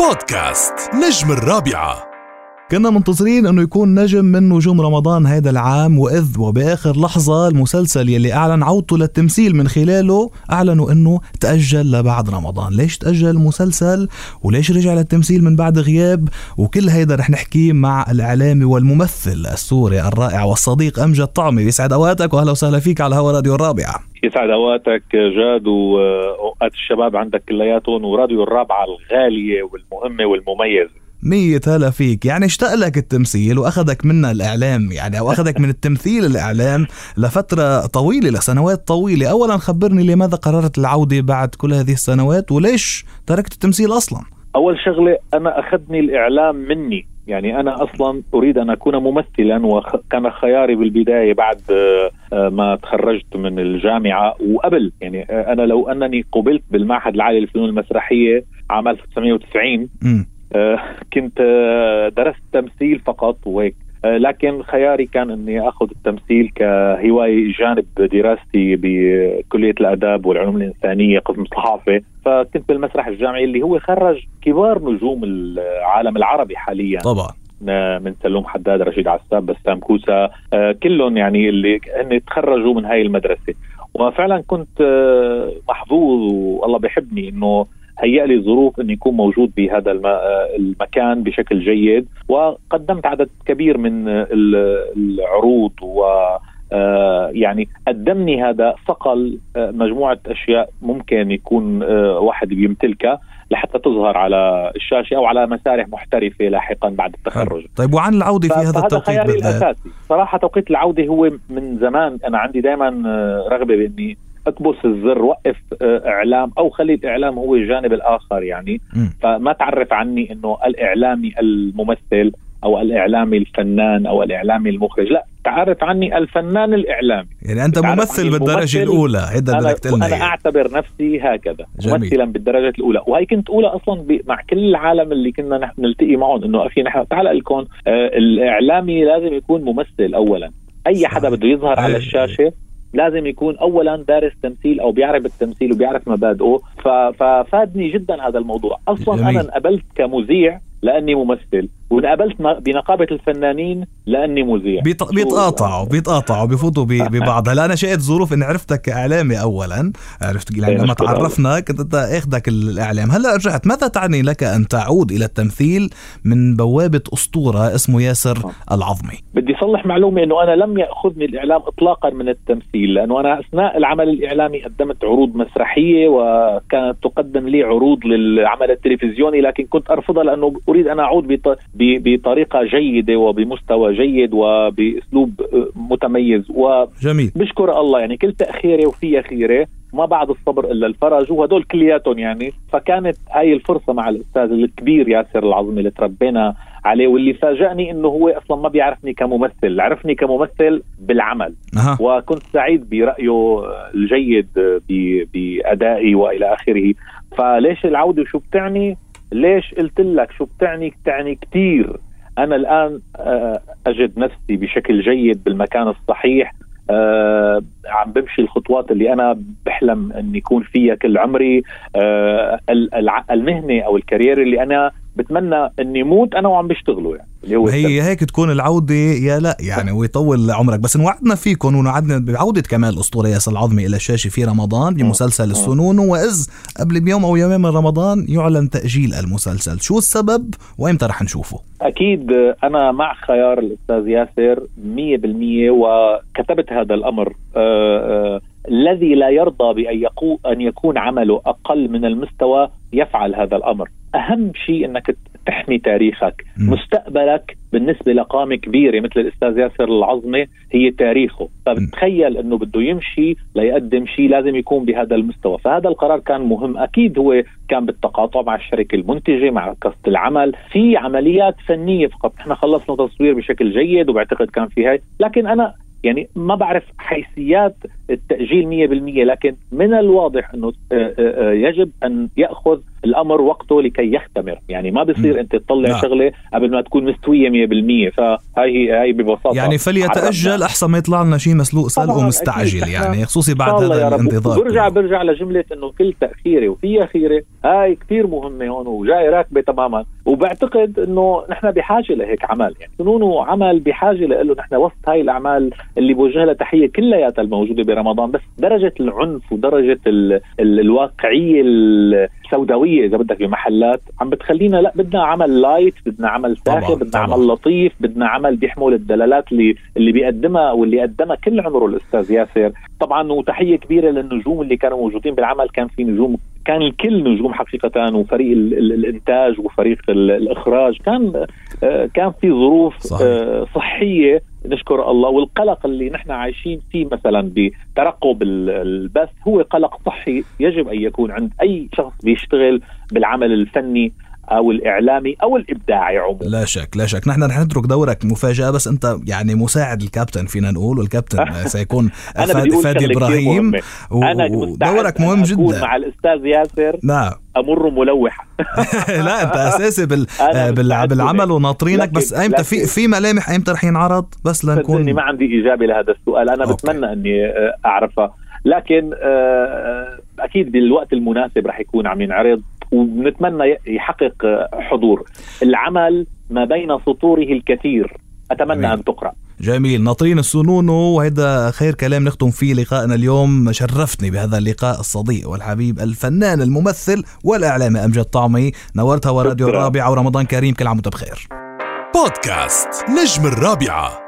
بودكاست نجم الرابعة. كنا منتظرين أنه يكون نجم من نجوم رمضان هذا العام، وإذ وبآخر لحظة المسلسل يلي أعلن عودته للتمثيل من خلاله أعلنوا أنه تأجل لبعد رمضان. ليش تأجل المسلسل وليش رجع للتمثيل من بعد غياب؟ وكل هيدا رح نحكيه مع الإعلامي والممثل السوري الرائع والصديق أمجد طعمة. يسعد أوقاتك وأهلا وسهلا فيك على هوا راديو الرابعة. يسعد أوقاتك جاد وأوقات الشباب عندك كلياتهم وراديو الرابعة الغالية والمهمة والمميزة. مية هلا فيك. يعني اشتاق لك التمثيل وأخذك منا الإعلام، يعني أو أخذك من التمثيل الإعلام لفترة طويلة، لسنوات طويلة. أولا خبرني لماذا قررت العودة بعد كل هذه السنوات وليش تركت التمثيل أصلا؟ أول شغلة أنا أخذني الإعلام مني، يعني أنا أصلا أريد أن أكون ممثلا، وكان خياري بالبداية بعد ما تخرجت من الجامعة وقبل، يعني أنا لو أنني قبلت بالمعهد العالي للفنون المسرحية عام 1990 كنت درست تمثيل فقط وهيك، لكن خياري كان أني أخذ التمثيل كهواية جانب دراستي بكلية الآداب والعلوم الإنسانية قسم الصحافة. فكنت بالمسرح الجامعي اللي هو خرج كبار نجوم العالم العربي حاليا طبعا، من سلوم حداد، رشيد عساف، بسام كوسا، كلهم يعني اللي هن تخرجوا من هاي المدرسة. وفعلا كنت محظوظ والله بحبني أنه هيأ لي ظروف أن يكون موجود بهذا المكان بشكل جيد، وقدمت عدد كبير من العروض، ويعني قدمني هذا صقل مجموعة أشياء ممكن يكون واحد بيمتلكها لحتى تظهر على الشاشة أو على مسارح محترفة لاحقا بعد التخرج. طيب وعن العودة في هذا التوقيت الأساسي؟ صراحة توقيت العودة هو من زمان أنا عندي دائما رغبة بإني أكبس الزر، وقف إعلام أو خلي الإعلام هو الجانب الآخر، يعني فما تعرف عني أنه الإعلامي الممثل أو الإعلامي الفنان أو الإعلامي المخرج، لا، تعرف عني الفنان الإعلامي. يعني أنت ممثل بالدرجة الأولى. أنا أعتبر نفسي هكذا ممثلا بالدرجة الأولى، وهي كنت أولى أصلا مع كل العالم اللي كنا نحن نلتقي معهم أنه أخي نحن تعال الكون الإعلامي لازم يكون ممثل أولا. أي حدا بده يظهر على الشاشة لازم يكون أولاً دارس تمثيل أو بيعرف التمثيل وبيعرف مبادئه. ففادني جداً هذا الموضوع أصلاً. أنا انقبلت كمذيع لأني ممثل، وانقبلت بنقابة الفنانين لأني مذيع. بيتقاطعوا بيفوتوا ببعضها. لا أنا شئت ظروف إن عرفتك كإعلامي أولاً، عرفت لما تعرفنا كنت أخذك الإعلام. هلأ رجعت، ماذا تعني لك أن تعود إلى التمثيل من بوابة أسطورة اسمه ياسر العظمي؟ بدي صلح معلومة أنه أنا لم يأخذني الإعلام إطلاقاً من التمثيل، لأنه أنا أثناء العمل الإعلامي قدمت عروض مسرحية، وكانت تقدم لي عروض للعمل التلفزيوني، لكن كنت أرفضها لأنه أريد أن أعود بطريقة جيدة وبمستوى جيد وبأسلوب متميز. وجميل، بشكر الله، يعني كل تأخيري وفي أخيري ما بعد الصبر إلا الفرج، وهدول كلياتهم يعني. فكانت هاي الفرصة مع الأستاذ الكبير ياسر العظمي اللي تربينا عليه، واللي فاجأني إنه هو أصلا ما بيعرفني كممثل، عرفني كممثل بالعمل. وكنت سعيد برأيه الجيد بأدائي وإلى آخره. فليش العودة وشو بتعني؟ ليش قلت لك شو بتعني؟ تعني كتير. أنا الآن أجد نفسي بشكل جيد بالمكان الصحيح، عم بمشي الخطوات اللي أنا بحلم أن يكون فيها كل عمري، المهنة أو الكارير اللي أنا بتمنى أني موت أنا وعم بشتغله. يعني هي هيك تكون العودة يا لا، يعني ويطول عمرك. بس نوعدنا فيكم ونوعدنا بعودة كمان الأسطورة ياسر العظمي إلى الشاشة في رمضان بمسلسل السنونو، وإذ قبل بيوم أو يومين من رمضان يعلن تأجيل المسلسل. شو السبب وإمتى رح نشوفه؟ أكيد أنا مع خيار الأستاذ ياسر 100%، وكتبت هذا الأمر. الذي لا يرضى أن يكون عمله أقل من المستوى يفعل هذا الأمر. أهم شيء أنك تحمي تاريخك، مستقبلك بالنسبة لقامة كبيرة مثل الأستاذ ياسر العظمي هي تاريخه. فبتخيل أنه بده يمشي ليقدم شيء لازم يكون بهذا المستوى. فهذا القرار كان مهم. أكيد هو كان بالتقاطع مع الشركة المنتجة، مع قصة العمل، في عمليات فنية فقط. احنا خلصنا تصوير بشكل جيد وبعتقد كان في هاي، لكن أنا يعني ما بعرف حيثيات التأجيل 100%، لكن من الواضح أنه يجب أن يأخذ الأمر وقته لكي يختمر، يعني ما بصير أنت تطلع شغلة قبل ما تكون مستوية 100%. فهي ببساطة يعني فليتأجل أحسن ما يطلع لنا شيء مسلوق سلق ومستعجل، يعني خصوصي بعد هذا الانتظار. برجع لجملة أنه كل تأخيرة وفيها خيرة، هاي كتير مهمة هون وجاي راكبة تماما، وبعتقد أنه نحن بحاجة لهيك عمل، يعني سنونو عمل بحاجة له. نحن وسط هاي الأعمال اللي بوجه لها تحية كلياتها الموجودة برمضان، بس درجة العنف ودرجة الواقعية السوداوية إذا بدك بمحلات عم بتخلينا لا، بدنا عمل لايت، بدنا عمل ساخر، بدنا عمل لطيف، بدنا عمل بيحمل الدلالات اللي بيقدمها واللي قدمها كل عمره الأستاذ ياسر. طبعا وتحية كبيرة للنجوم اللي كانوا موجودين بالعمل، كان في نجوم، كان الكل نجوم حقيقة، وفريق الإنتاج وفريق الإخراج، كان في ظروف صحية نشكر الله. والقلق اللي نحن عايشين فيه مثلا بترقب البث هو قلق صحي يجب أن يكون عند أي شخص بيشتغل بالعمل الفني أو الإعلامي أو الإبداعي عموما. لا شك نحن رح نترك دورك مفاجأة، بس أنت يعني مساعد الكابتن فينا نقول، والكابتن سيكون فادي إبراهيم، ودورك مهم جدا مع الأستاذ ياسر. نعم امر ملوح لا انت اساسي بالعمل وناطرينك، بس ايمتى في ملامح ايمتى رح ينعرض؟ بس لنكون ما عندي اجابه لهذا السؤال، انا بتمنى اني اعرفها، لكن اكيد بالوقت المناسب رح يكون عم ينعرض، وبنتمنى يحقق حضور العمل ما بين سطوره الكثير. اتمنى ان تقرأ. جميل، ناطرين السنونو، وهذا خير كلام نختم فيه لقاءنا اليوم. شرفتني بهذا اللقاء الصديق والحبيب الفنان الممثل والإعلامي أمجد طعمة، نورتها وراديو الرابعة، ورمضان كريم، كل عام وانت بخير. بودكاست نجم الرابعة.